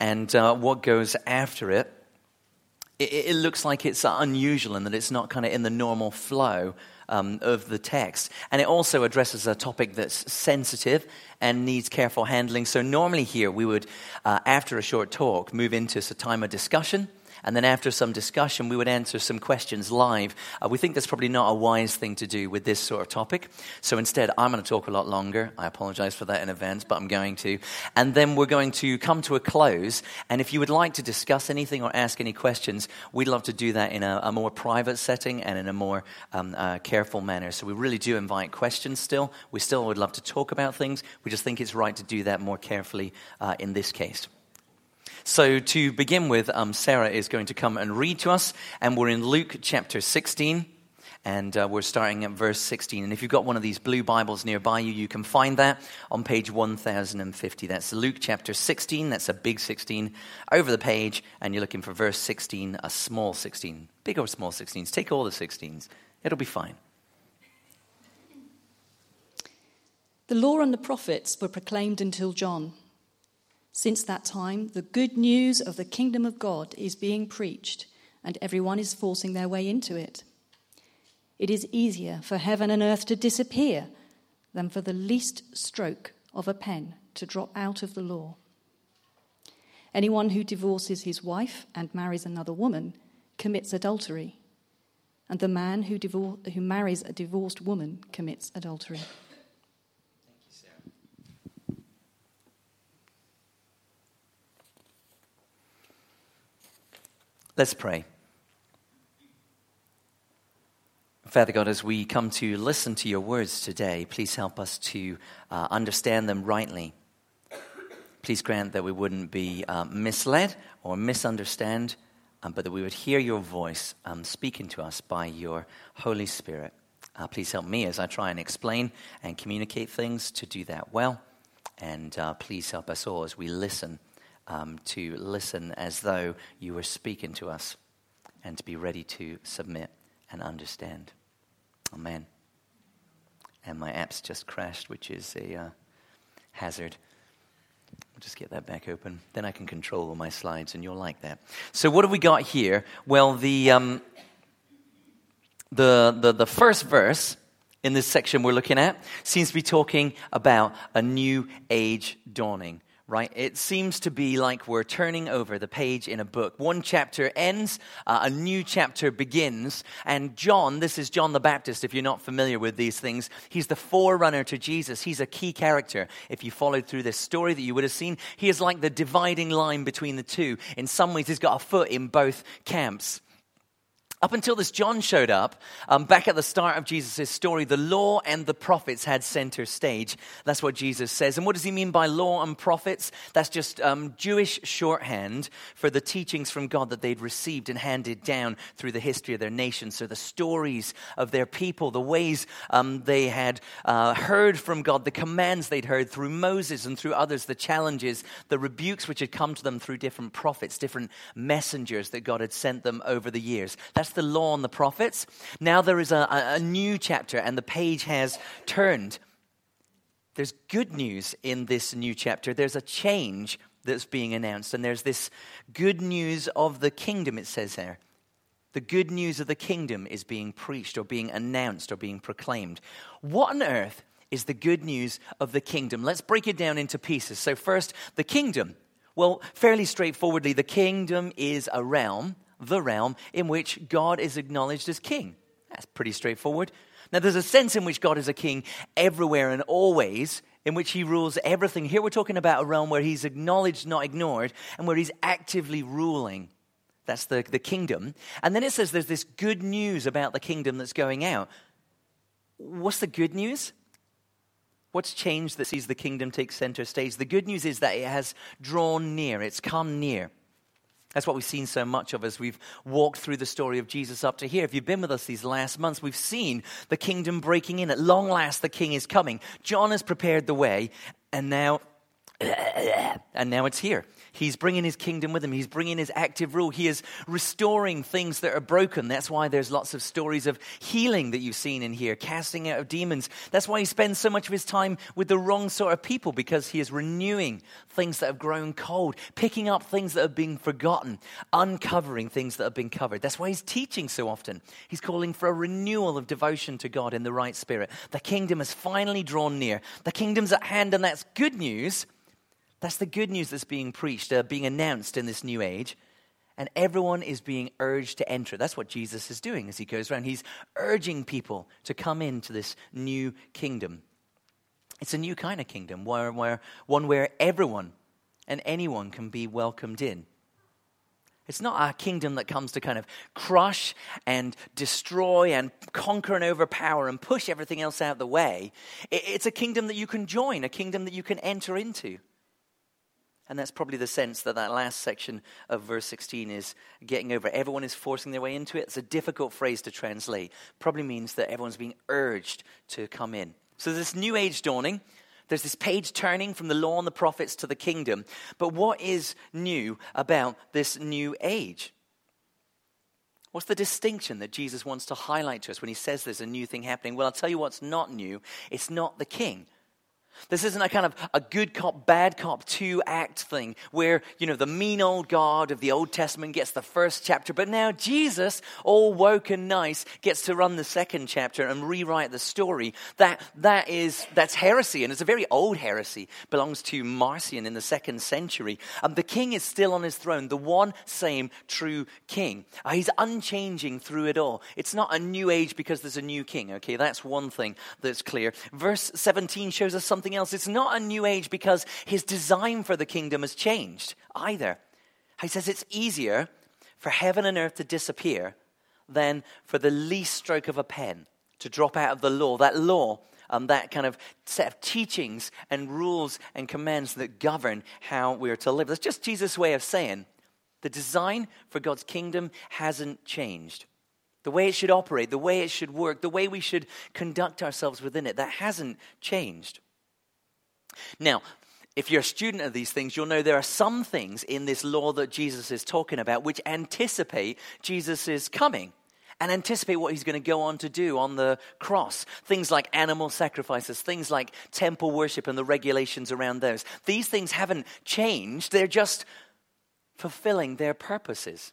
and what goes after it. It looks like it's unusual in that it's not kind of in the normal flow of the text. And it also addresses a topic that's sensitive and needs careful handling. So normally here we would, after a short talk, move into a time of discussion. And then after some discussion, we would answer some questions live. We think that's probably not a wise thing to do with this sort of topic. So instead, I'm going to talk a lot longer. I apologize for that in advance, but I'm going to. And then we're going to come to a close. And if you would like to discuss anything or ask any questions, we'd love to do that in a more private setting and in a more careful manner. So we really do invite questions still. We still would love to talk about things. We just think it's right to do that more carefully in this case. So to begin with, Sarah is going to come and read to us, and we're in Luke chapter 16, and we're starting at verse 16. And if you've got one of these blue Bibles nearby you, you can find that on page 1050. That's Luke chapter 16, that's a big 16, over the page, and you're looking for verse 16, a small 16. Big or small 16s, take all the 16s, it'll be fine. The law and the prophets were proclaimed until John. Since that time, the good news of the kingdom of God is being preached, and everyone is forcing their way into it. It is easier for heaven and earth to disappear than for the least stroke of a pen to drop out of the law. Anyone who divorces his wife and marries another woman commits adultery, and the man who marries a divorced woman commits adultery. Let's pray. Father God, as we come to listen to your words today, please help us to understand them rightly. Please grant that we wouldn't be misled or misunderstand, but that we would hear your voice speaking to us by your Holy Spirit. Please help me as I try and explain and communicate things to do that well. And please help us all as we listen. To listen as though you were speaking to us and to be ready to submit and understand. Amen. And my app's just crashed, which is a hazard. I'll just get that back open. Then I can control all my slides and you'll like that. So what have we got here? Well, the first verse in this section we're looking at seems to be talking about a new age dawning. Right, it seems to be like we're turning over the page in a book. One chapter ends, a new chapter begins. And John, this is John the Baptist, if you're not familiar with these things. He's the forerunner to Jesus. He's a key character. If you followed through this story that you would have seen, he is like the dividing line between the two. In some ways, he's got a foot in both camps. Up until this John showed up, back at the start of Jesus' story, the law and the prophets had center stage. That's what Jesus says. And what does he mean by law and prophets? That's just Jewish shorthand for the teachings from God that they'd received and handed down through the history of their nation. So the stories of their people, the ways they had heard from God, the commands they'd heard through Moses and through others, the challenges, the rebukes which had come to them through different prophets, different messengers that God had sent them over the years. That's the law and the prophets. Now there is a new chapter and the page has turned. There's good news in this new chapter. There's a change that's being announced, and there's this good news of the kingdom, it says there. The good news of the kingdom is being preached or being announced or being proclaimed. What on earth is the good news of the kingdom? Let's break it down into pieces. So first, the kingdom. Well, fairly straightforwardly, the kingdom is a realm. The realm in which God is acknowledged as king. That's pretty straightforward. Now, there's a sense in which God is a king everywhere and always, in which he rules everything. Here we're talking about a realm where he's acknowledged, not ignored, and where he's actively ruling. That's the kingdom. And then it says there's this good news about the kingdom that's going out. What's the good news? What's changed that sees the kingdom take center stage? The good news is that it has drawn near. It's come near. That's what we've seen so much of as we've walked through the story of Jesus up to here. If you've been with us these last months, we've seen the kingdom breaking in. At long last, the king is coming. John has prepared the way, and now it's here. He's bringing his kingdom with him. He's bringing his active rule. He is restoring things that are broken. That's why there's lots of stories of healing that you've seen in here, casting out of demons. That's why he spends so much of his time with the wrong sort of people, because he is renewing things that have grown cold, picking up things that have been forgotten, uncovering things that have been covered. That's why he's teaching so often. He's calling for a renewal of devotion to God in the right spirit. The kingdom has finally drawn near. The kingdom's at hand, and that's good news. That's the good news that's being preached, being announced in this new age. And everyone is being urged to enter. That's what Jesus is doing as he goes around. He's urging people to come into this new kingdom. It's a new kind of kingdom, where everyone and anyone can be welcomed in. It's not a kingdom that comes to kind of crush and destroy and conquer and overpower and push everything else out of the way. It's a kingdom that you can join, a kingdom that you can enter into. And that's probably the sense that that last section of verse 16 is getting over. Everyone is forcing their way into it. It's a difficult phrase to translate. Probably means that everyone's being urged to come in. So this new age dawning, there's this page turning from the law and the prophets to the kingdom. But what is new about this new age? What's the distinction that Jesus wants to highlight to us when he says there's a new thing happening? Well, I'll tell you what's not new. It's not the king. This isn't a kind of a good cop, bad cop, two-act thing where, the mean old God of the Old Testament gets the first chapter, but now Jesus, all woke and nice, gets to run the second chapter and rewrite the story. That's heresy, and it's a very old heresy. Belongs to Marcion in the 2nd century. The king is still on his throne, the one same true king. He's unchanging through it all. It's not a new age because there's a new king, okay? That's one thing that's clear. Verse 17 shows us something else. It's not a new age because his design for the kingdom has changed either. He says it's easier for heaven and earth to disappear than for the least stroke of a pen to drop out of the law, that kind of set of teachings and rules and commands that govern how we're to live. That's just Jesus' way of saying the design for God's kingdom hasn't changed. The way it should operate, the way it should work, the way we should conduct ourselves within it, that hasn't changed. Now, if you're a student of these things, you'll know there are some things in this law that Jesus is talking about which anticipate Jesus' coming and anticipate what he's going to go on to do on the cross. Things like animal sacrifices, things like temple worship and the regulations around those. These things haven't changed. They're just fulfilling their purposes.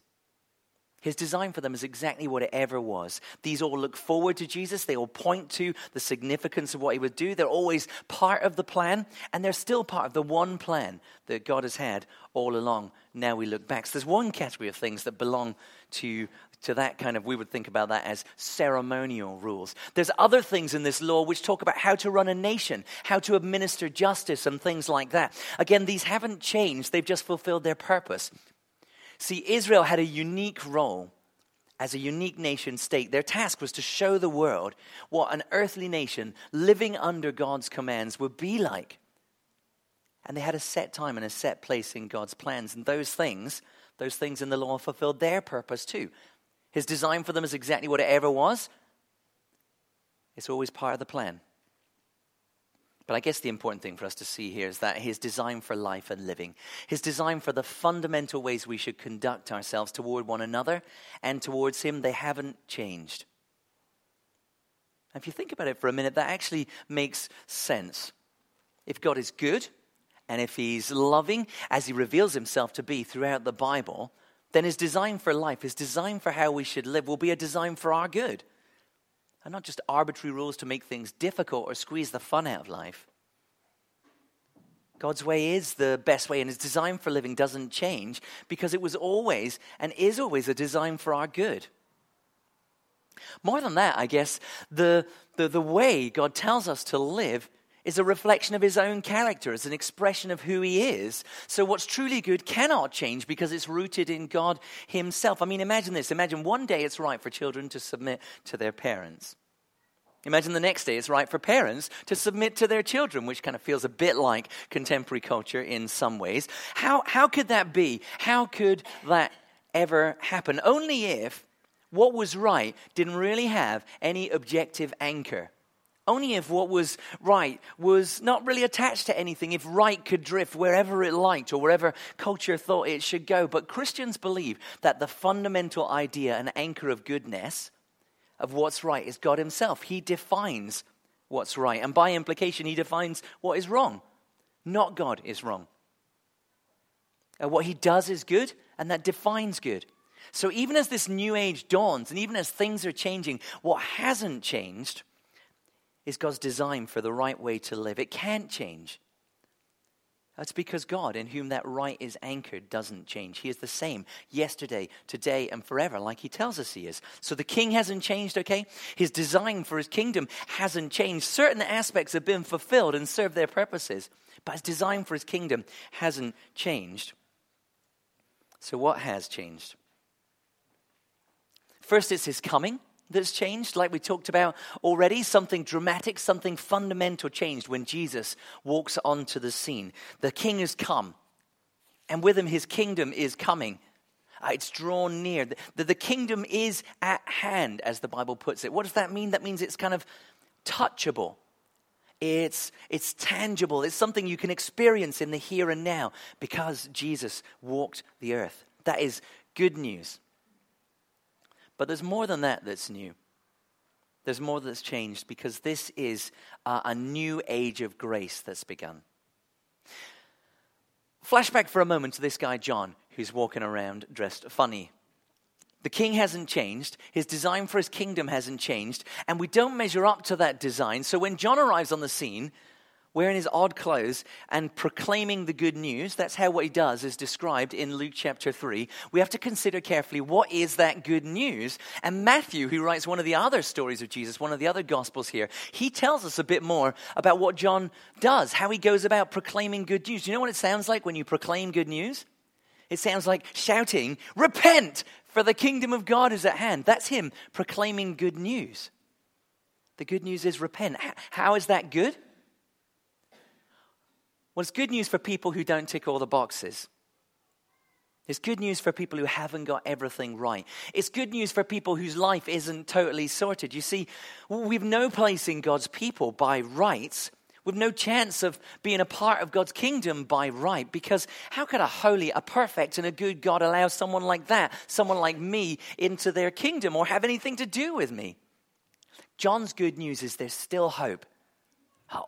His design for them is exactly what it ever was. These all look forward to Jesus. They all point to the significance of what he would do. They're always part of the plan, and they're still part of the one plan that God has had all along. Now we look back. So there's one category of things that belong to that kind of, we would think about that as ceremonial rules. There's other things in this law which talk about how to run a nation, how to administer justice and things like that. Again, these haven't changed. They've just fulfilled their purpose. See, Israel had a unique role as a unique nation state. Their task was to show the world what an earthly nation living under God's commands would be like. And they had a set time and a set place in God's plans. And those things in the law fulfilled their purpose too. His design for them is exactly what it ever was. It's always part of the plan. But I guess the important thing for us to see here is that his design for life and living, his design for the fundamental ways we should conduct ourselves toward one another and towards him, they haven't changed. If you think about it for a minute, that actually makes sense. If God is good and if he's loving as he reveals himself to be throughout the Bible, then his design for life, his design for how we should live will be a design for our good. And not just arbitrary rules to make things difficult or squeeze the fun out of life. God's way is the best way, and his design for living doesn't change because it was always and is always a design for our good. More than that, I guess, the way God tells us to live is a reflection of his own character. It's an expression of who he is. So what's truly good cannot change because it's rooted in God himself. I mean, imagine this. Imagine one day it's right for children to submit to their parents. Imagine the next day it's right for parents to submit to their children, which kind of feels a bit like contemporary culture in some ways. How could that be? How could that ever happen? Only if what was right didn't really have any objective anchor Only if what was right was not really attached to anything, if right could drift wherever it liked or wherever culture thought it should go. But Christians believe that the fundamental idea and anchor of goodness, of what's right, is God himself. He defines what's right. And by implication, he defines what is wrong. Not God is wrong. And what he does is good, and that defines good. So even as this new age dawns, and even as things are changing, what hasn't changed is God's design for the right way to live. It can't change. That's because God, in whom that right is anchored, doesn't change. He is the same yesterday, today, and forever, like he tells us he is. So the king hasn't changed, okay? His design for his kingdom hasn't changed. Certain aspects have been fulfilled and served their purposes, but his design for his kingdom hasn't changed. So what has changed? First, it's his coming that's changed, like we talked about already. Something dramatic, something fundamental changed when Jesus walks onto the scene. The king has come, and with him his kingdom is coming. It's drawn near. The kingdom is at hand, as the Bible puts it. What does that mean? That means it's kind of touchable. It's tangible. It's something you can experience in the here and now because Jesus walked the earth. That is good news. But there's more than that that's new. There's more that's changed because this is a new age of grace that's begun. Flashback for a moment to this guy, John, who's walking around dressed funny. The king hasn't changed. His design for his kingdom hasn't changed. And we don't measure up to that design. So when John arrives on the scene, wearing his odd clothes and proclaiming the good news. That's how what he does is described in Luke chapter 3. We have to consider carefully what is that good news. And Matthew, who writes one of the other stories of Jesus, one of the other gospels here, he tells us a bit more about what John does, how he goes about proclaiming good news. You know what it sounds like when you proclaim good news? It sounds like shouting, "Repent, for the kingdom of God is at hand." That's him proclaiming good news. The good news is repent. How is that good? Well, it's good news for people who don't tick all the boxes. It's good news for people who haven't got everything right. It's good news for people whose life isn't totally sorted. You see, we've no place in God's people by rights. We've no chance of being a part of God's kingdom by right, because how could a holy, a perfect, and a good God allow someone like that, someone like me, into their kingdom or have anything to do with me? John's good news is there's still hope.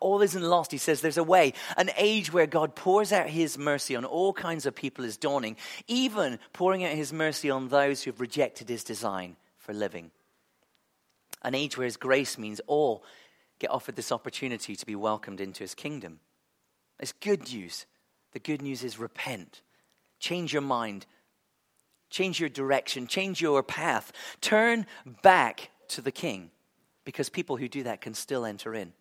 All isn't lost. He says there's a way. An age where God pours out his mercy on all kinds of people is dawning, even pouring out his mercy on those who have rejected his design for living. An age where his grace means all get offered this opportunity to be welcomed into his kingdom. It's good news. The good news is repent. Change your mind. Change your direction. Change your path. Turn back to the king, because people who do that can still enter in.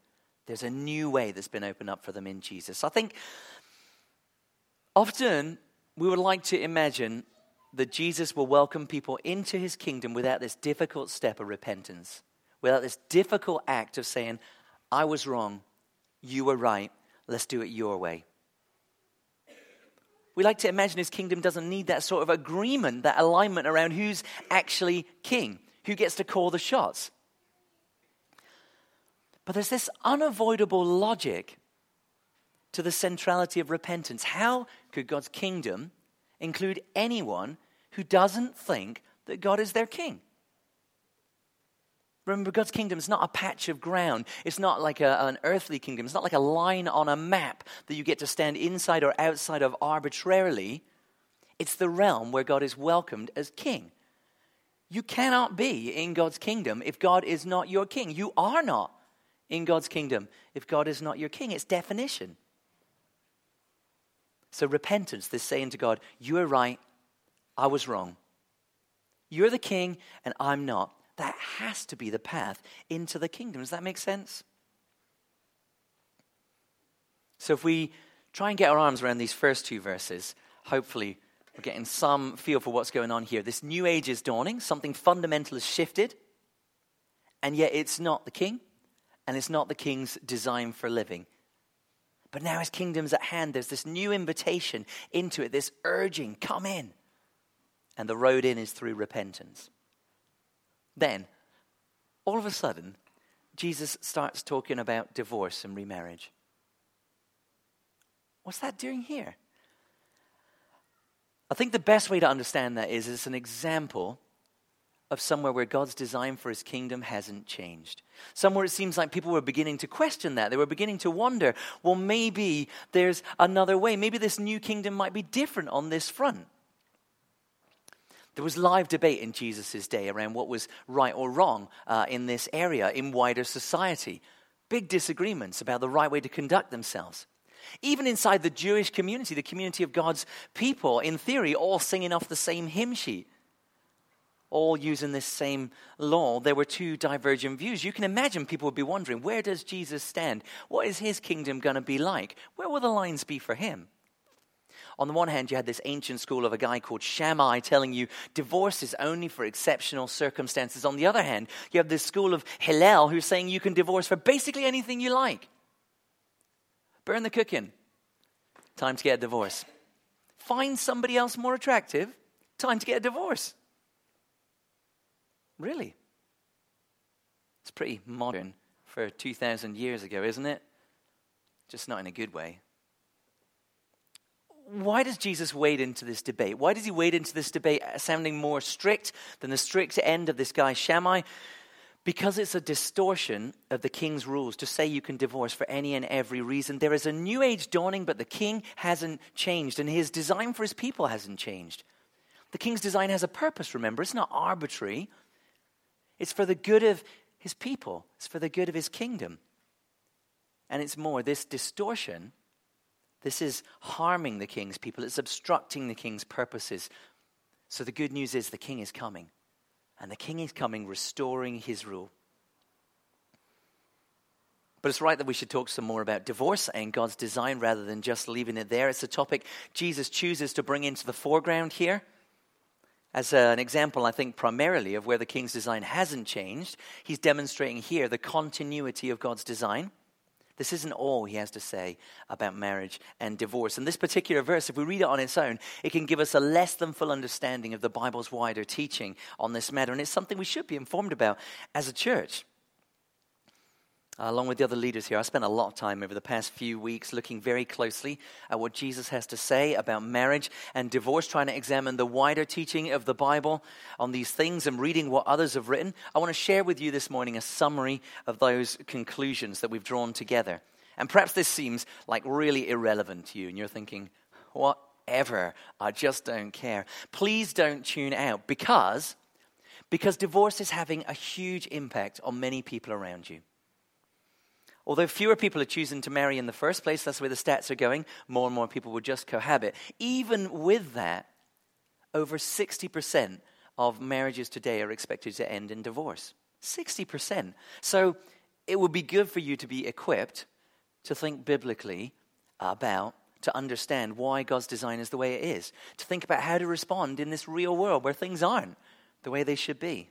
There's a new way that's been opened up for them in Jesus. I think often we would like to imagine that Jesus will welcome people into his kingdom without this difficult step of repentance, without this difficult act of saying, "I was wrong, you were right, let's do it your way." We like to imagine his kingdom doesn't need that sort of agreement, that alignment around who's actually king, who gets to call the shots. But there's this unavoidable logic to the centrality of repentance. How could God's kingdom include anyone who doesn't think that God is their king? Remember, God's kingdom is not a patch of ground. It's not like an earthly kingdom. It's not like a line on a map that you get to stand inside or outside of arbitrarily. It's the realm where God is welcomed as king. You cannot be in God's kingdom if God is not your king. You are not in God's kingdom if God is not your king. It's definition. So repentance, this saying to God, "You are right, I was wrong. You're the king and I'm not." That has to be the path into the kingdom. Does that make sense? So if we try and get our arms around these first two verses, hopefully we're getting some feel for what's going on here. This new age is dawning. Something fundamental has shifted. And yet it's not the king. And it's not the king's design for living. But now his kingdom's at hand. There's this new invitation into it, this urging, come in. And the road in is through repentance. Then, all of a sudden, Jesus starts talking about divorce and remarriage. What's that doing here? I think the best way to understand that is it's an example of somewhere where God's design for his kingdom hasn't changed. Somewhere it seems like people were beginning to question that. They were beginning to wonder, well, maybe there's another way. Maybe this new kingdom might be different on this front. There was live debate in Jesus' day around what was right or wrong in this area, in wider society. Big disagreements about the right way to conduct themselves. Even inside the Jewish community, the community of God's people, in theory, all singing off the same hymn sheet, all using this same law, there were two divergent views. You can imagine people would be wondering, where does Jesus stand? What is his kingdom going to be like? Where will the lines be for him? On the one hand, you had this ancient school of a guy called Shammai telling you divorce is only for exceptional circumstances. On the other hand, you have this school of Hillel who's saying you can divorce for basically anything you like. Burn the cooking. Time to get a divorce. Find somebody else more attractive. Time to get a divorce. Really? It's pretty modern for 2,000 years ago, isn't it? Just not in a good way. Why does Jesus wade into this debate? Why does he wade into this debate sounding more strict than the strict end of this guy Shammai? Because it's a distortion of the king's rules to say you can divorce for any and every reason. There is a new age dawning, but the king hasn't changed, and his design for his people hasn't changed. The king's design has a purpose, remember. It's not arbitrary. It's for the good of his people. It's for the good of his kingdom. And it's more, this distortion, this is harming the king's people. It's obstructing the king's purposes. So the good news is the king is coming. And the king is coming, restoring his rule. But it's right that we should talk some more about divorce and God's design rather than just leaving it there. It's a topic Jesus chooses to bring into the foreground here. As an example, I think, primarily of where the king's design hasn't changed, he's demonstrating here the continuity of God's design. This isn't all he has to say about marriage and divorce. And this particular verse, if we read it on its own, it can give us a less than full understanding of the Bible's wider teaching on this matter. And it's something we should be informed about as a church. Along with the other leaders here, I spent a lot of time over the past few weeks looking very closely at what Jesus has to say about marriage and divorce, trying to examine the wider teaching of the Bible on these things and reading what others have written. I want to share with you this morning a summary of those conclusions that we've drawn together. And perhaps this seems like really irrelevant to you, and you're thinking, whatever, I just don't care. Please don't tune out because divorce is having a huge impact on many people around you. Although fewer people are choosing to marry in the first place, that's where the stats are going, more and more people will just cohabit. Even with that, over 60% of marriages today are expected to end in divorce. 60%. So it would be good for you to be equipped to think biblically about, to understand why God's design is the way it is. To think about how to respond in this real world where things aren't the way they should be.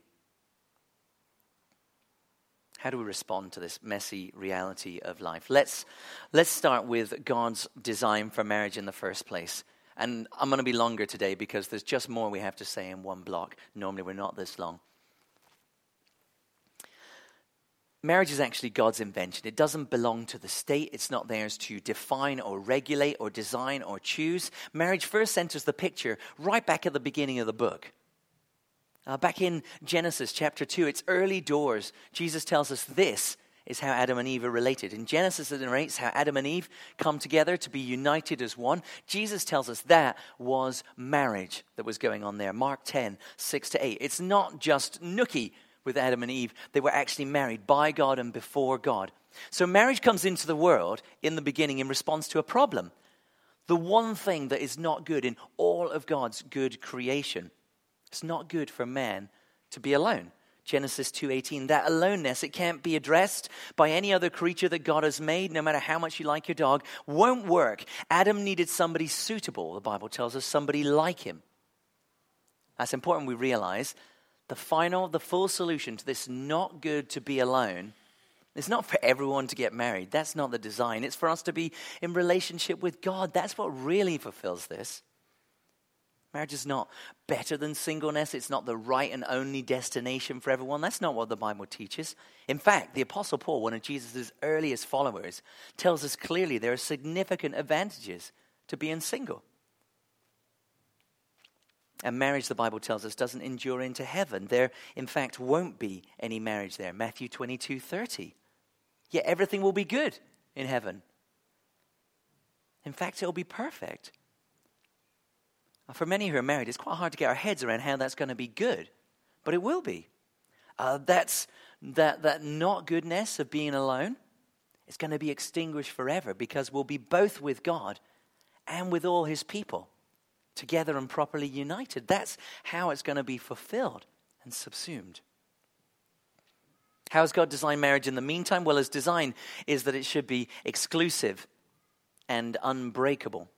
How do we respond to this messy reality of life? Let's start with God's design for marriage in the first place. And I'm going to be longer today because there's just more we have to say in one block. Normally we're not this long. Marriage is actually God's invention. It doesn't belong to the state. It's not theirs to define or regulate or design or choose. Marriage first enters the picture right back at the beginning of the book. Back in Genesis chapter 2, its early doors, Jesus tells us this is how Adam and Eve are related. In Genesis, it narrates how Adam and Eve come together to be united as one. Jesus tells us that was marriage that was going on there. Mark 10, 6-8. It's not just nookie with Adam and Eve. They were actually married by God and before God. So marriage comes into the world in the beginning in response to a problem. The one thing that is not good in all of God's good creation. It's not good for man to be alone. Genesis 2:18, that aloneness, it can't be addressed by any other creature that God has made, no matter how much you like your dog, won't work. Adam needed somebody suitable, the Bible tells us, somebody like him. That's important we realize. The full solution to this not good to be alone, it's not for everyone to get married. That's not the design. It's for us to be in relationship with God. That's what really fulfills this. Marriage is not better than singleness. It's not the right and only destination for everyone. That's not what the Bible teaches. In fact, the Apostle Paul, one of Jesus' earliest followers, tells us clearly there are significant advantages to being single. And marriage, the Bible tells us, doesn't endure into heaven. There, in fact, won't be any marriage there. Matthew 22:30. Yet everything will be good in heaven. In fact, it'll be perfect. For many who are married, it's quite hard to get our heads around how that's going to be good. But it will be. That's not goodness of being alone. It's going to be extinguished forever because we'll be both with God and with all his people, together and properly united. That's how it's going to be fulfilled and subsumed. How has God designed marriage in the meantime? Well, his design is that it should be exclusive and unbreakable.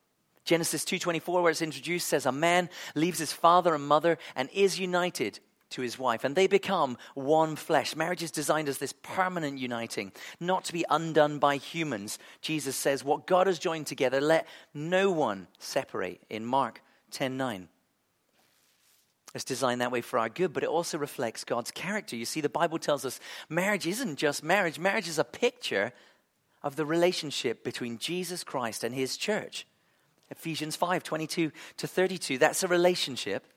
Genesis 2:24, where it's introduced, says, "A man leaves his father and mother and is united to his wife, and they become one flesh." Marriage is designed as this permanent uniting, not to be undone by humans. Jesus says, "What God has joined together, let no one separate," in Mark 10:9. It's designed that way for our good, but it also reflects God's character. You see, the Bible tells us marriage isn't just marriage. Marriage is a picture of the relationship between Jesus Christ and his church. Ephesians 5:22-32, that's a relationship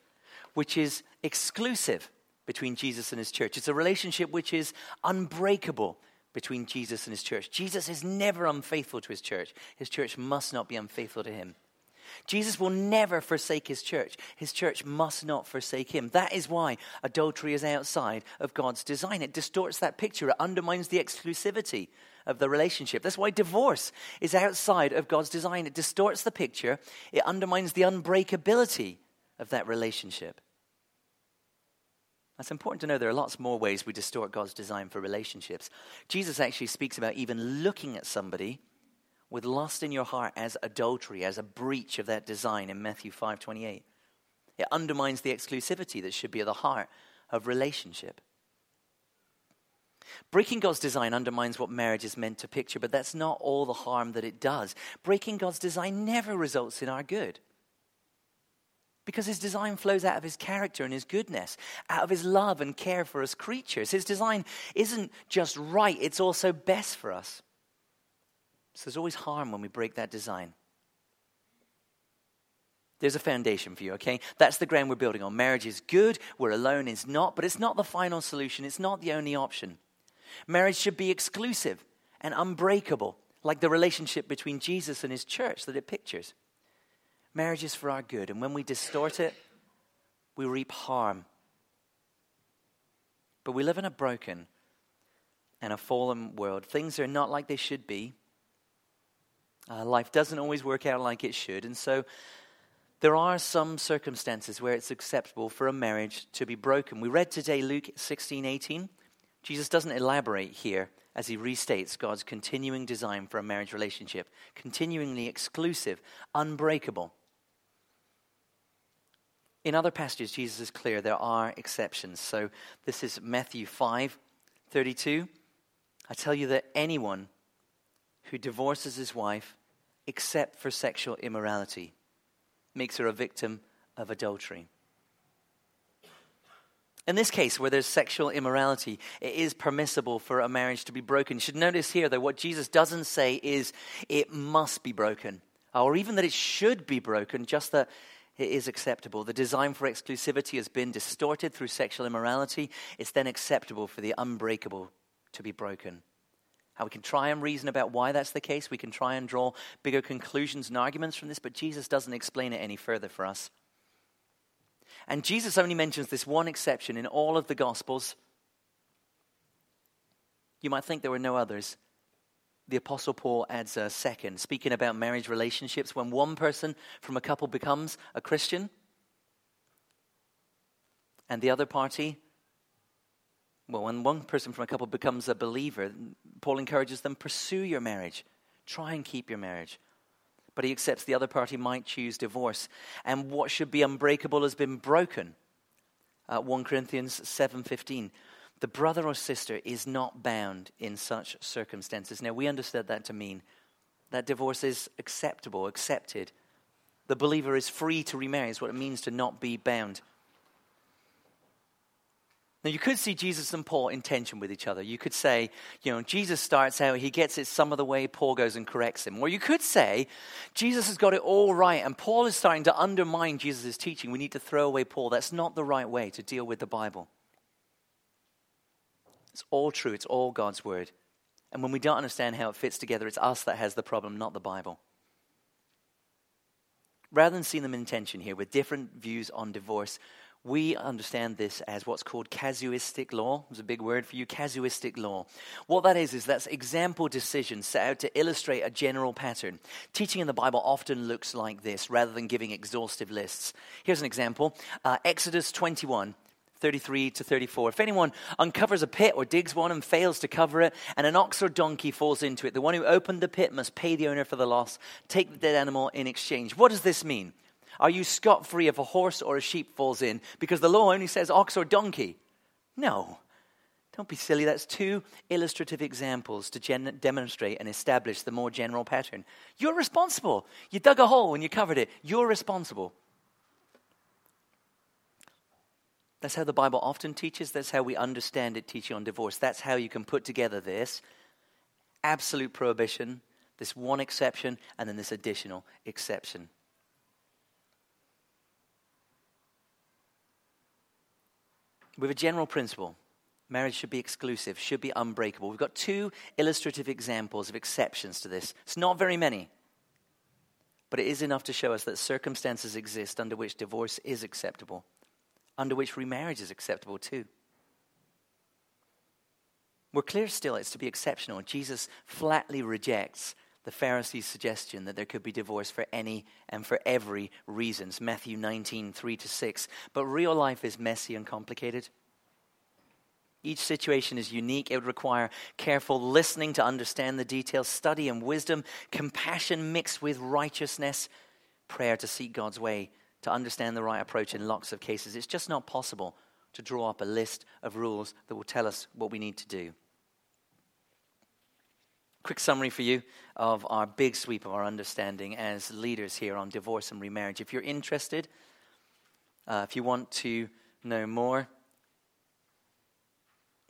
which is exclusive between Jesus and his church. It's a relationship which is unbreakable between Jesus and his church. Jesus is never unfaithful to his church. His church must not be unfaithful to him. Jesus will never forsake his church. His church must not forsake him. That is why adultery is outside of God's design. It distorts that picture. It undermines the exclusivity of the relationship. That's why divorce is outside of God's design. It distorts the picture. It undermines the unbreakability of that relationship. It's important to know there are lots more ways we distort God's design for relationships. Jesus actually speaks about even looking at somebody with lust in your heart as adultery, as a breach of that design in Matthew 5:28. It undermines the exclusivity that should be at the heart of relationship. Breaking God's design undermines what marriage is meant to picture, but that's not all the harm that it does. Breaking God's design never results in our good, because his design flows out of his character and his goodness, out of his love and care for us creatures. His design isn't just right, it's also best for us. So there's always harm when we break that design. There's a foundation for you, okay? That's the ground we're building on. Marriage is good, we're alone is not, but it's not the final solution. It's not the only option. Marriage should be exclusive and unbreakable, like the relationship between Jesus and his church that it pictures. Marriage is for our good, and when we distort it, we reap harm. But we live in a broken and a fallen world. Things are not like they should be. Life doesn't always work out like it should, and so there are some circumstances where it's acceptable for a marriage to be broken. We read today Luke 16:18. Jesus doesn't elaborate here as he restates God's continuing design for a marriage relationship, continuingly exclusive, unbreakable. In other passages, Jesus is clear there are exceptions. So this is Matthew 5:32. "I tell you that anyone who divorces his wife, except for sexual immorality, makes her a victim of adultery." In this case, where there's sexual immorality, it is permissible for a marriage to be broken. You should notice here, though, what Jesus doesn't say is it must be broken, or even that it should be broken, just that it is acceptable. The design for exclusivity has been distorted through sexual immorality. It's then acceptable for the unbreakable to be broken. Now, we can try and reason about why that's the case. We can try and draw bigger conclusions and arguments from this, but Jesus doesn't explain it any further for us. And Jesus only mentions this one exception in all of the Gospels. You might think there were no others. The Apostle Paul adds a second, speaking about marriage relationships. When one person from a couple becomes a Christian, and the other party, well, when one person from a couple becomes a believer, Paul encourages them, pursue your marriage. Try and keep your marriage. But he accepts the other party might choose divorce. And what should be unbreakable has been broken. 1 Corinthians 7:15. The brother or sister is not bound in such circumstances. Now, we understood that to mean that divorce is acceptable, accepted. The believer is free to remarry. It's what it means to not be bound. Now, you could see Jesus and Paul in tension with each other. You could say, you know, Jesus starts out, he gets it some of the way, Paul goes and corrects him. Or you could say, Jesus has got it all right, and Paul is starting to undermine Jesus' teaching. We need to throw away Paul. That's not the right way to deal with the Bible. It's all true. It's all God's word. And when we don't understand how it fits together, it's us that has the problem, not the Bible. Rather than seeing them in tension here with different views on divorce, we understand this as what's called casuistic law. It's a big word for you, casuistic law. What that is that's example decisions set out to illustrate a general pattern. Teaching in the Bible often looks like this rather than giving exhaustive lists. Here's an example. Exodus 21, 33 to 34. If anyone uncovers a pit or digs one and fails to cover it, and an ox or donkey falls into it, the one who opened the pit must pay the owner for the loss, take the dead animal in exchange. What does this mean? Are you scot-free if a horse or a sheep falls in? Because the law only says ox or donkey. No, don't be silly. That's two illustrative examples to demonstrate and establish the more general pattern. You're responsible. You dug a hole and you covered it. You're responsible. That's how the Bible often teaches. That's how we understand it teaching on divorce. That's how you can put together this absolute prohibition, this one exception, and then this additional exception. We have a general principle. Marriage should be exclusive, should be unbreakable. We've got two illustrative examples of exceptions to this. It's not very many, but it is enough to show us that circumstances exist under which divorce is acceptable, under which remarriage is acceptable too. We're clear still it's to be exceptional. Jesus flatly rejects the Pharisees' suggestion that there could be divorce for any and for every reasons. Matthew 19, 3-6. But real life is messy and complicated. Each situation is unique. It would require careful listening to understand the details, study and wisdom, compassion mixed with righteousness, prayer to seek God's way, to understand the right approach in lots of cases. It's just not possible to draw up a list of rules that will tell us what we need to do. Quick summary for you of our big sweep of our understanding as leaders here on divorce and remarriage. If you're interested, if you want to know more,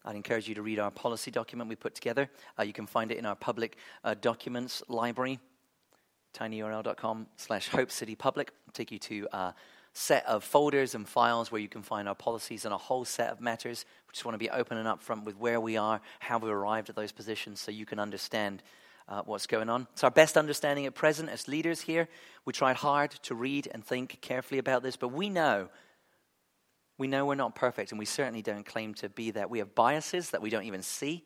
I'd encourage you to read our policy document we put together. You can find it in our public documents library, tinyurl.com/HopeCityPublic. It'll take you to a set of folders and files where you can find our policies and a whole set of matters. We just want to be open and upfront with where we are, how we arrived at those positions, so you can understand what's going on. It's our best understanding at present as leaders here. We tried hard to read and think carefully about this, but we know we're not perfect, and we certainly don't claim to be that. We have biases that we don't even see,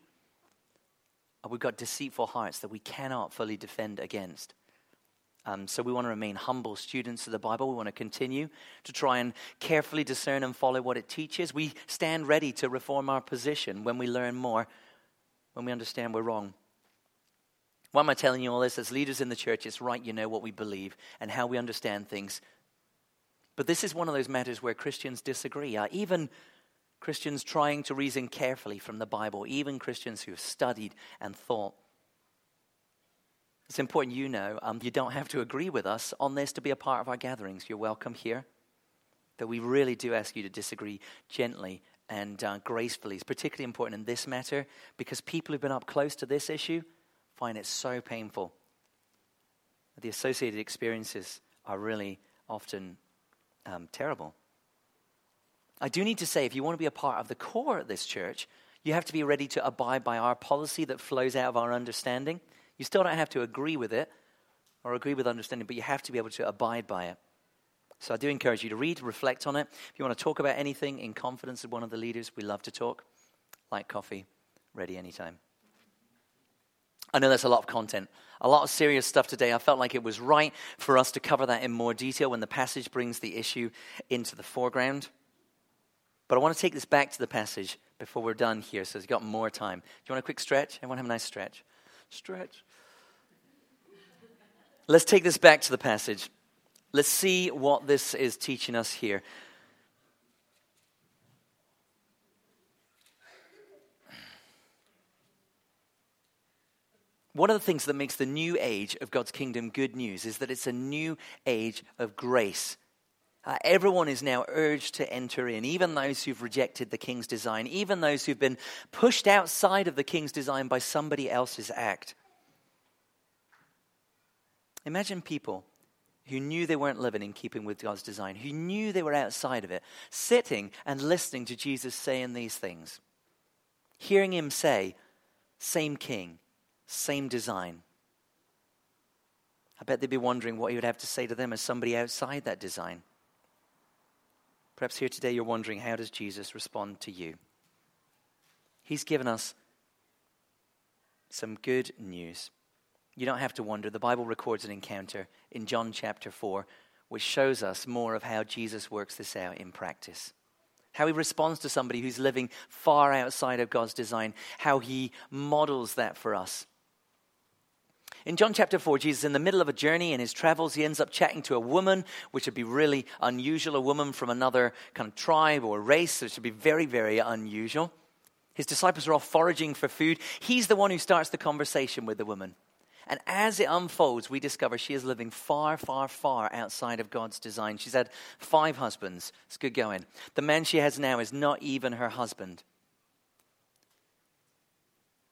and we've got deceitful hearts that we cannot fully defend against. So we want to remain humble students of the Bible. We want to continue to try and carefully discern and follow what it teaches. We stand ready to reform our position when we learn more, when we understand we're wrong. Why am I telling you all this? As leaders in the church, it's right you know what we believe and how we understand things. But this is one of those matters where Christians disagree. Even Christians trying to reason carefully from the Bible, even Christians who have studied and thought. It's important you know you don't have to agree with us on this to be a part of our gatherings. You're welcome here. But we really do ask you to disagree gently and gracefully. It's particularly important in this matter because people who've been up close to this issue find it so painful. The associated experiences are really often terrible. I do need to say, if you want to be a part of the core of this church, you have to be ready to abide by our policy that flows out of our understanding. You still don't have to agree with it or agree with understanding, but you have to be able to abide by it. So I do encourage you to read, reflect on it. If you want to talk about anything in confidence with one of the leaders, we love to talk. Like coffee, ready anytime. I know that's a lot of content, a lot of serious stuff today. I felt like it was right for us to cover that in more detail when the passage brings the issue into the foreground. But I want to take this back to the passage before we're done here, so we've got more time. Do you want a quick stretch? Everyone have a nice stretch. Stretch. Let's take this back to the passage. Let's see what this is teaching us here. One of the things that makes the new age of God's kingdom good news is that it's a new age of grace. Everyone is now urged to enter in, even those who've rejected the king's design, even those who've been pushed outside of the king's design by somebody else's act. Imagine people who knew they weren't living in keeping with God's design, who knew they were outside of it, sitting and listening to Jesus saying these things, hearing him say, same king, same design. I bet they'd be wondering what he would have to say to them as somebody outside that design. Perhaps here today you're wondering, how does Jesus respond to you? He's given us some good news. You don't have to wonder. The Bible records an encounter in John chapter 4, which shows us more of how Jesus works this out in practice. How he responds to somebody who's living far outside of God's design. How he models that for us. In John chapter 4, Jesus, in the middle of a journey in his travels, he ends up chatting to a woman, which would be really unusual, a woman from another kind of tribe or race, which would be very, very unusual. His disciples are off foraging for food. He's the one who starts the conversation with the woman. And as it unfolds, we discover she is living far, far, far outside of God's design. She's had 5 husbands. It's good going. The man she has now is not even her husband.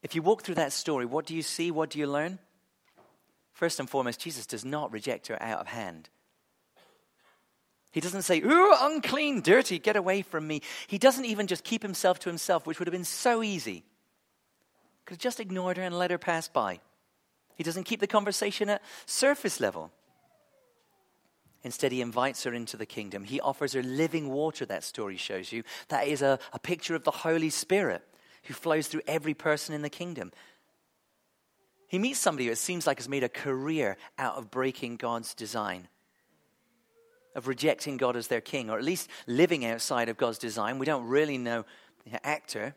If you walk through that story, what do you see? What do you learn? First and foremost, Jesus does not reject her out of hand. He doesn't say, ooh, unclean, dirty, get away from me. He doesn't even just keep himself to himself, which would have been so easy. Could have just ignored her and let her pass by. He doesn't keep the conversation at surface level. Instead, he invites her into the kingdom. He offers her living water, that story shows you. That is a picture of the Holy Spirit who flows through every person in the kingdom. He meets somebody who it seems like has made a career out of breaking God's design, of rejecting God as their king, or at least living outside of God's design. We don't really know the actor.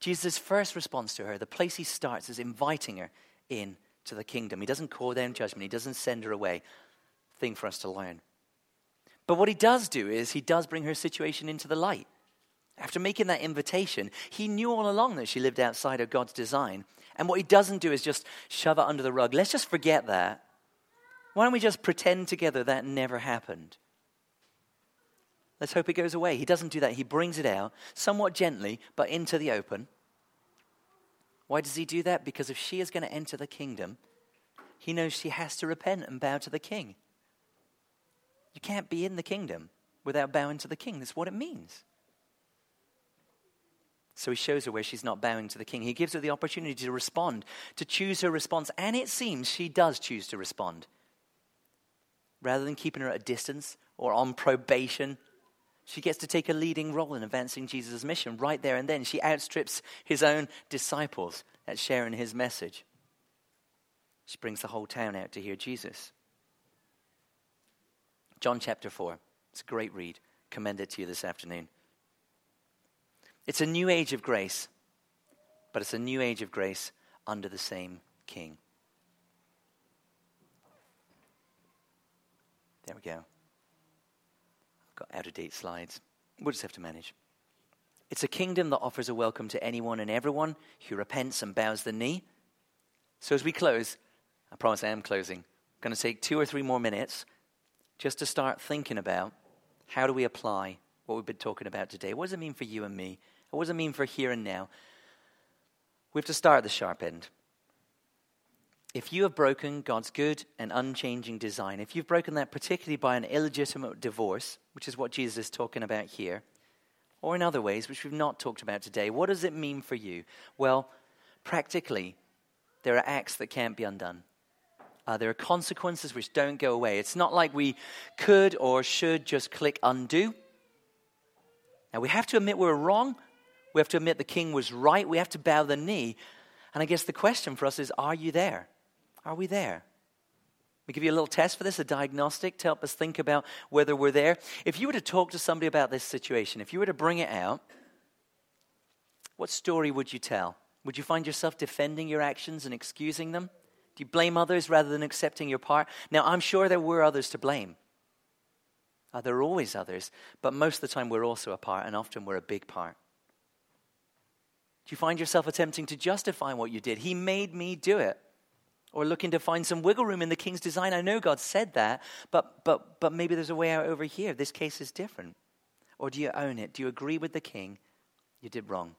Jesus' first response to her, the place he starts, is inviting her in to the kingdom. He doesn't call down judgment. He doesn't send her away. Thing for us to learn. But what he does do is he does bring her situation into the light. After making that invitation, he knew all along that she lived outside of God's design. And what he doesn't do is just shove it under the rug. Let's just forget that. Why don't we just pretend together that never happened? Let's hope it goes away. He doesn't do that. He brings it out somewhat gently, but into the open. Why does he do that? Because if she is going to enter the kingdom, he knows she has to repent and bow to the king. You can't be in the kingdom without bowing to the king. That's what it means. So he shows her where she's not bowing to the king. He gives her the opportunity to respond, to choose her response. And it seems she does choose to respond. Rather than keeping her at a distance or on probation, she gets to take a leading role in advancing Jesus' mission right there and then. She outstrips his own disciples at sharing his message. She brings the whole town out to hear Jesus. John chapter 4. It's a great read. Commend it to you this afternoon. It's a new age of grace, but it's a new age of grace under the same king. There we go. I've got out-of-date slides. We'll just have to manage. It's a kingdom that offers a welcome to anyone and everyone who repents and bows the knee. So as we close, I promise I am closing. I'm going to take 2 or 3 more minutes just to start thinking about how do we apply what we've been talking about today. What does it mean for you and me? What does it mean for here and now? We have to start at the sharp end. If you have broken God's good and unchanging design, if you've broken that particularly by an illegitimate divorce, which is what Jesus is talking about here, or in other ways, which we've not talked about today, what does it mean for you? Well, practically, there are acts that can't be undone. There are consequences which don't go away. It's not like we could or should just click undo. Now, we have to admit we're wrong. We have to admit the king was right. We have to bow the knee. And I guess the question for us is, are you there? Are we there? We give you a little test for this, a diagnostic to help us think about whether we're there. If you were to talk to somebody about this situation, if you were to bring it out, what story would you tell? Would you find yourself defending your actions and excusing them? Do you blame others rather than accepting your part? Now, I'm sure there were others to blame. There are always others, but most of the time we're also a part, and often we're a big part. Do you find yourself attempting to justify what you did? He made me do it. Or looking to find some wiggle room in the king's design. I know God said that, but maybe there's a way out over here. This case is different. Or do you own it? Do you agree with the king? You did wrong.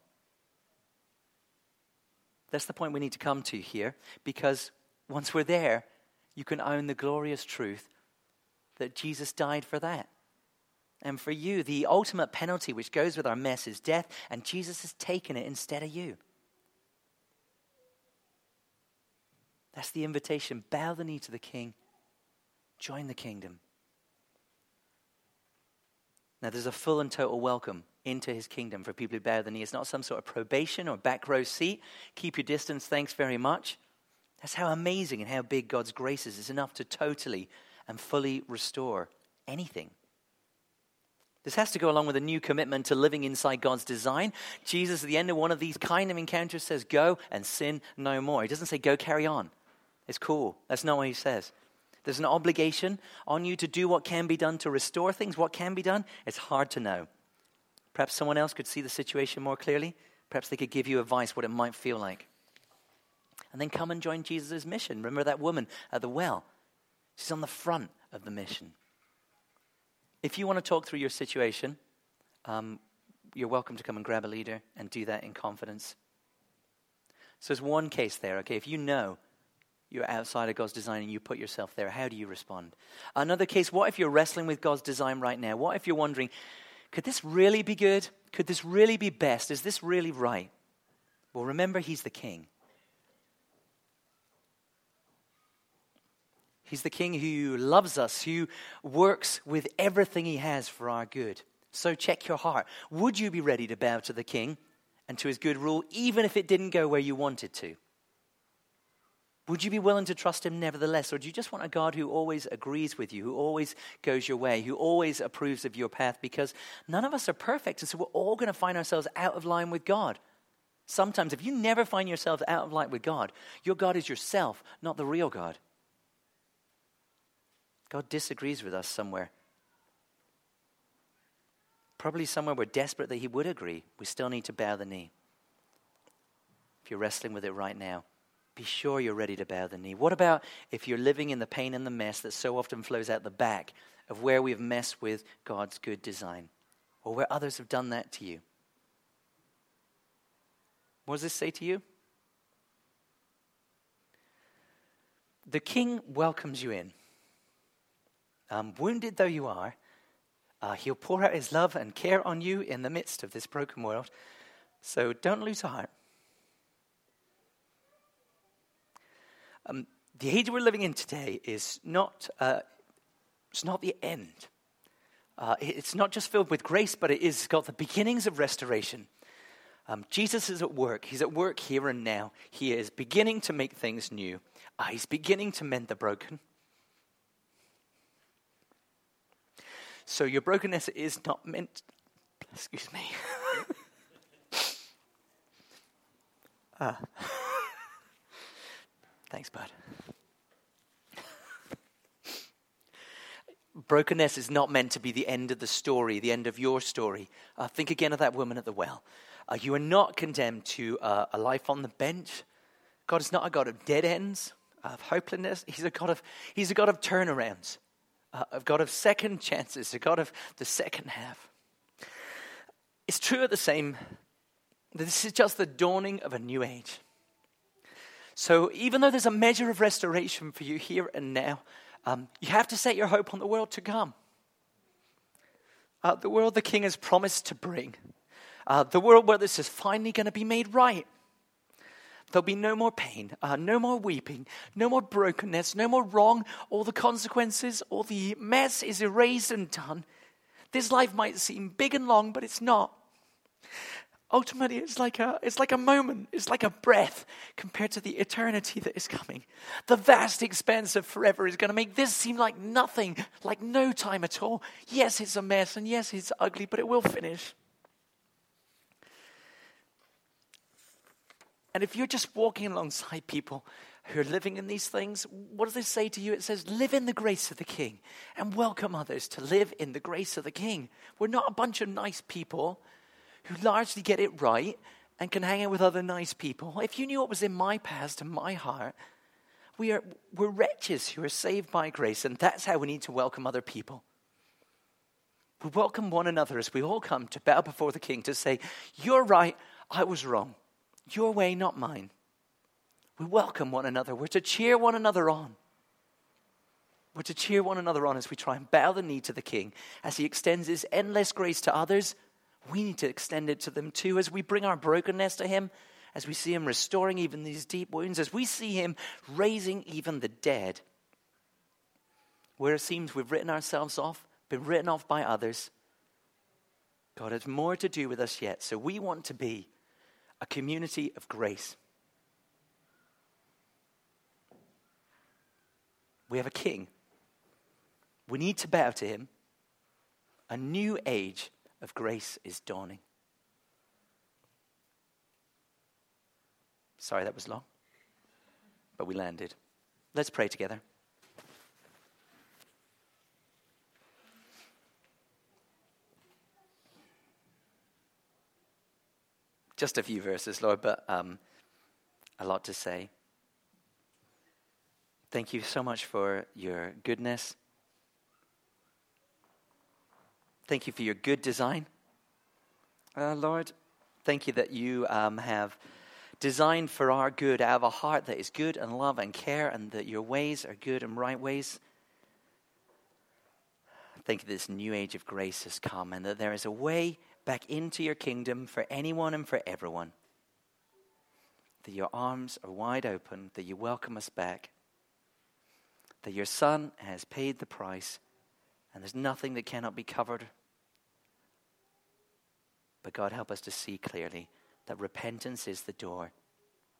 That's the point we need to come to here, because once we're there, you can own the glorious truth that Jesus died for that. And for you, the ultimate penalty which goes with our mess is death, and Jesus has taken it instead of you. That's the invitation. Bow the knee to the king. Join the kingdom. Now, there's a full and total welcome into his kingdom for people who bow the knee. It's not some sort of probation or back row seat. Keep your distance, thanks very much. That's how amazing and how big God's grace is. It's enough to totally and fully restore anything. This has to go along with a new commitment to living inside God's design. Jesus, at the end of one of these kind of encounters, says, go and sin no more. He doesn't say, go carry on. It's cool. That's not what he says. There's an obligation on you to do what can be done to restore things. What can be done? It's hard to know. Perhaps someone else could see the situation more clearly. Perhaps they could give you advice what it might feel like. And then come and join Jesus' mission. Remember that woman at the well? She's on the front of the mission. If you want to talk through your situation, you're welcome to come and grab a leader and do that in confidence. So there's one case there, okay? If you know you're outside of God's design and you put yourself there, how do you respond? Another case, what if you're wrestling with God's design right now? What if you're wondering, could this really be good? Could this really be best? Is this really right? Well, remember, he's the king. He's the king who loves us, who works with everything he has for our good. So check your heart. Would you be ready to bow to the king and to his good rule, even if it didn't go where you wanted to? Would you be willing to trust him nevertheless? Or do you just want a God who always agrees with you, who always goes your way, who always approves of your path? Because none of us are perfect, and so we're all going to find ourselves out of line with God. Sometimes, if you never find yourselves out of line with God, your God is yourself, not the real God. God disagrees with us somewhere. Probably somewhere we're desperate that he would agree. We still need to bow the knee. If you're wrestling with it right now, be sure you're ready to bow the knee. What about if you're living in the pain and the mess that so often flows out the back of where we've messed with God's good design, or where others have done that to you? What does this say to you? The king welcomes you in. Wounded though you are, he'll pour out his love and care on you in the midst of this broken world. So don't lose heart. The age we're living in today is not the end. It's not just filled with grace, but it is got the beginnings of restoration. Jesus is at work. He's at work here and now. He is beginning to make things new. He's beginning to mend the broken. So your brokenness is not meant... Excuse me. Thanks, bud. Brokenness is not meant to be the end of the story, the end of your story. Think again of that woman at the well. You are not condemned to a life on the bench. God is not a God of dead ends, of hopelessness. He's a God of turnarounds, a God of second chances, a God of the second half. It's true at the same. This is just the dawning of a new age. So even though there's a measure of restoration for you here and now, you have to set your hope on the world to come. The world the king has promised to bring. The world where this is finally going to be made right. There'll be no more pain, no more weeping, no more brokenness, no more wrong. All the consequences, all the mess is erased and done. This life might seem big and long, but it's not. Ultimately, it's like a moment, it's like a breath compared to the eternity that is coming. The vast expanse of forever is going to make this seem like nothing, like no time at all. Yes, it's a mess, and yes, it's ugly, but it will finish. And if you're just walking alongside people who are living in these things, what does this say to you? It says, live in the grace of the king and welcome others to live in the grace of the king. We're not a bunch of nice people who largely get it right and can hang out with other nice people. If you knew what was in my past and my heart, we're wretches who are saved by grace, and that's how we need to welcome other people. We welcome one another as we all come to bow before the King to say, you're right, I was wrong. Your way, not mine. We welcome one another. We're to cheer one another on. We're to cheer one another on as we try and bow the knee to the King. As he extends his endless grace to others, we need to extend it to them too. As we bring our brokenness to him, as we see him restoring even these deep wounds, as we see him raising even the dead. Where it seems we've written ourselves off, been written off by others, God has more to do with us yet. So we want to be a community of grace. We have a King. We need to bow to him. A new age of grace is dawning. Sorry, that was long, but we landed. Let's pray together. Just a few verses, Lord, but a lot to say. Thank you so much for your goodness. Thank you for your good design. Lord, thank you that you have designed for our good, out of a heart that is good and love and care, and that your ways are good and right ways. Thank you that this new age of grace has come, and that there is a way back into your kingdom for anyone and for everyone. That your arms are wide open, that you welcome us back, that your Son has paid the price, and there's nothing that cannot be covered. But God, help us to see clearly that repentance is the door.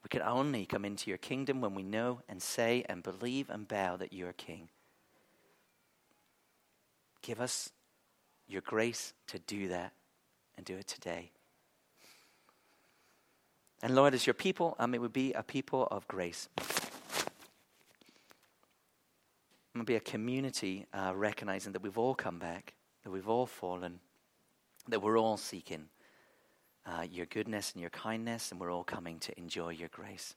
We can only come into your kingdom when we know and say and believe and bow that you are King. Give us your grace to do that, and do it today. And Lord, as your people, it would be a people of grace. It would be a community recognizing that we've all come back, that we've all fallen, that we're all seeking your goodness and your kindness, and we're all coming to enjoy your grace.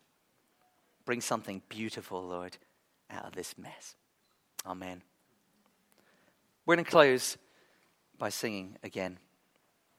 Bring something beautiful, Lord, out of this mess. Amen. We're going to close by singing again.